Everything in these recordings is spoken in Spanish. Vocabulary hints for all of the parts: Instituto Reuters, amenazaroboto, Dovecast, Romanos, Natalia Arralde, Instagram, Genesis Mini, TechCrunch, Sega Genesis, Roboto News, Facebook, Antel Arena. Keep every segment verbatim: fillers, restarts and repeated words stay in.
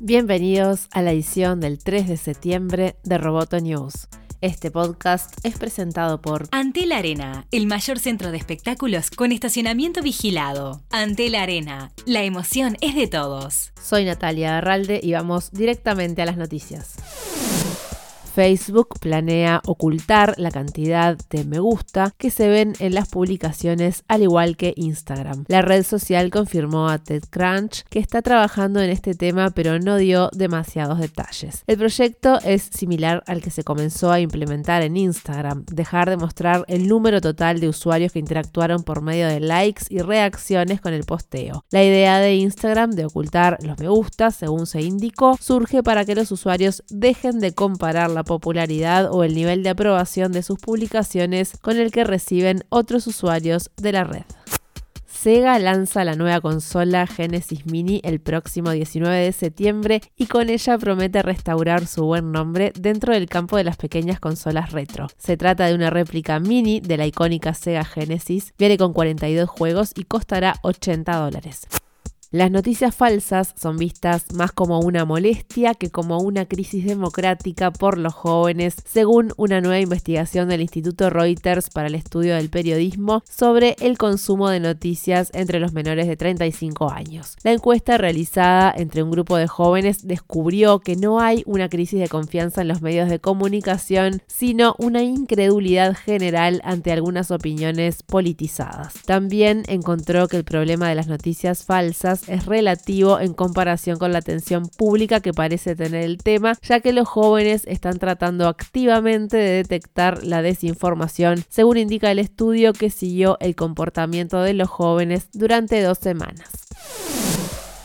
Bienvenidos a la edición del tres de septiembre de Roboto News. Este podcast es presentado por Antel Arena, el mayor centro de espectáculos con estacionamiento vigilado. Antel Arena, la emoción es de todos. Soy Natalia Arralde y vamos directamente a las noticias. Facebook planea ocultar la cantidad de me gusta que se ven en las publicaciones, al igual que Instagram. La red social confirmó a TechCrunch que está trabajando en este tema, pero no dio demasiados detalles. El proyecto es similar al que se comenzó a implementar en Instagram: dejar de mostrar el número total de usuarios que interactuaron por medio de likes y reacciones con el posteo. La idea de Instagram de ocultar los me gusta, según se indicó, surge para que los usuarios dejen de comparar la popularidad o el nivel de aprobación de sus publicaciones con el que reciben otros usuarios de la red. Sega lanza la nueva consola Genesis Mini el próximo diecinueve de septiembre y con ella promete restaurar su buen nombre dentro del campo de las pequeñas consolas retro. Se trata de una réplica mini de la icónica Sega Genesis, viene con cuarenta y dos juegos y costará ochenta dólares. Las noticias falsas son vistas más como una molestia que como una crisis democrática por los jóvenes, según una nueva investigación del Instituto Reuters para el estudio del periodismo sobre el consumo de noticias entre los menores de treinta y cinco años. La encuesta realizada entre un grupo de jóvenes descubrió que no hay una crisis de confianza en los medios de comunicación, sino una incredulidad general ante algunas opiniones politizadas. También encontró que el problema de las noticias falsas es relativo en comparación con la atención pública que parece tener el tema, ya que los jóvenes están tratando activamente de detectar la desinformación, según indica el estudio que siguió el comportamiento de los jóvenes durante dos semanas.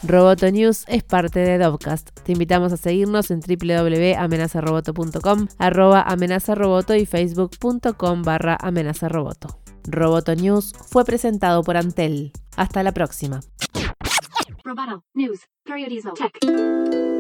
Roboto News es parte de Dovecast. Te invitamos a seguirnos en doble u doble u doble u punto amenazaroboto punto com, arroba amenazaroboto y facebook punto com barra amenazaroboto. Roboto News fue presentado por Antel. Hasta la próxima. Roboto News, Periodismo Tech.